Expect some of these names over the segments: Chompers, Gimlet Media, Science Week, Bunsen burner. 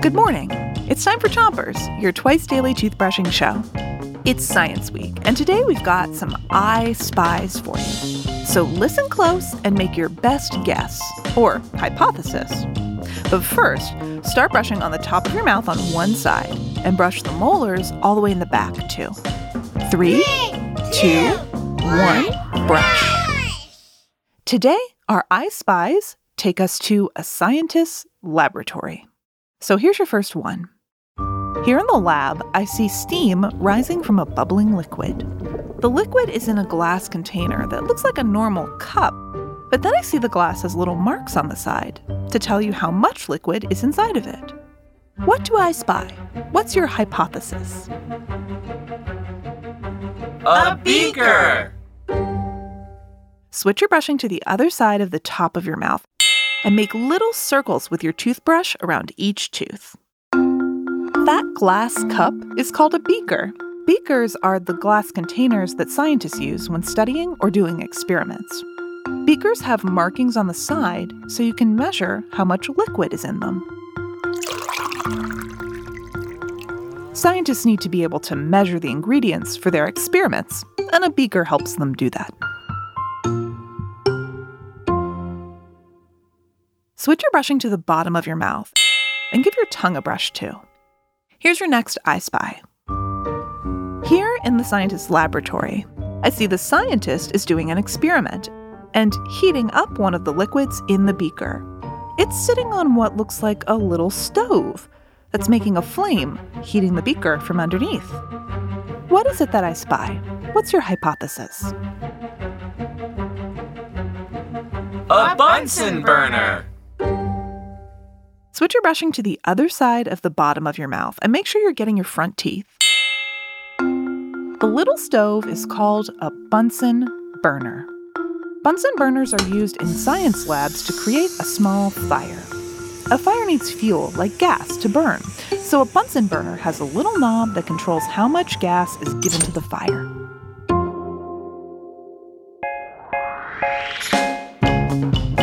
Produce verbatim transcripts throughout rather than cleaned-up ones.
Good morning. It's time for Chompers, your twice-daily toothbrushing show. It's Science Week, and today we've got some I spies for you. So listen close and make your best guess, or hypothesis. But first, start brushing on the top of your mouth on one side, and brush the molars all the way in the back, too. Three, two, one, brush. Today, our I spies take us to a scientist's laboratory. So here's your first one. Here in the lab, I see steam rising from a bubbling liquid. The liquid is in a glass container that looks like a normal cup, but then I see the glass has little marks on the side to tell you how much liquid is inside of it. What do I spy? What's your hypothesis? A beaker! Switch your brushing to the other side of the top of your mouth and make little circles with your toothbrush around each tooth. That glass cup is called a beaker. Beakers are the glass containers that scientists use when studying or doing experiments. Beakers have markings on the side so you can measure how much liquid is in them. Scientists need to be able to measure the ingredients for their experiments, and a beaker helps them do that. Switch your brushing to the bottom of your mouth and give your tongue a brush too. Here's your next I spy. Here in the scientist's laboratory, I see the scientist is doing an experiment and heating up one of the liquids in the beaker. It's sitting on what looks like a little stove that's making a flame, heating the beaker from underneath. What is it that I spy? What's your hypothesis? A Bunsen burner! Switch your brushing to the other side of the bottom of your mouth and make sure you're getting your front teeth. The little stove is called a Bunsen burner. Bunsen burners are used in science labs to create a small fire. A fire needs fuel, like gas, to burn. So a Bunsen burner has a little knob that controls how much gas is given to the fire.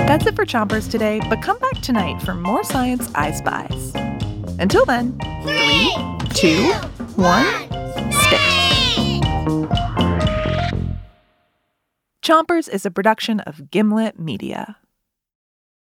That's it for Chompers today, but come back tonight for more Science I Spies. Until then, three, two, one, spit. Chompers is a production of Gimlet Media.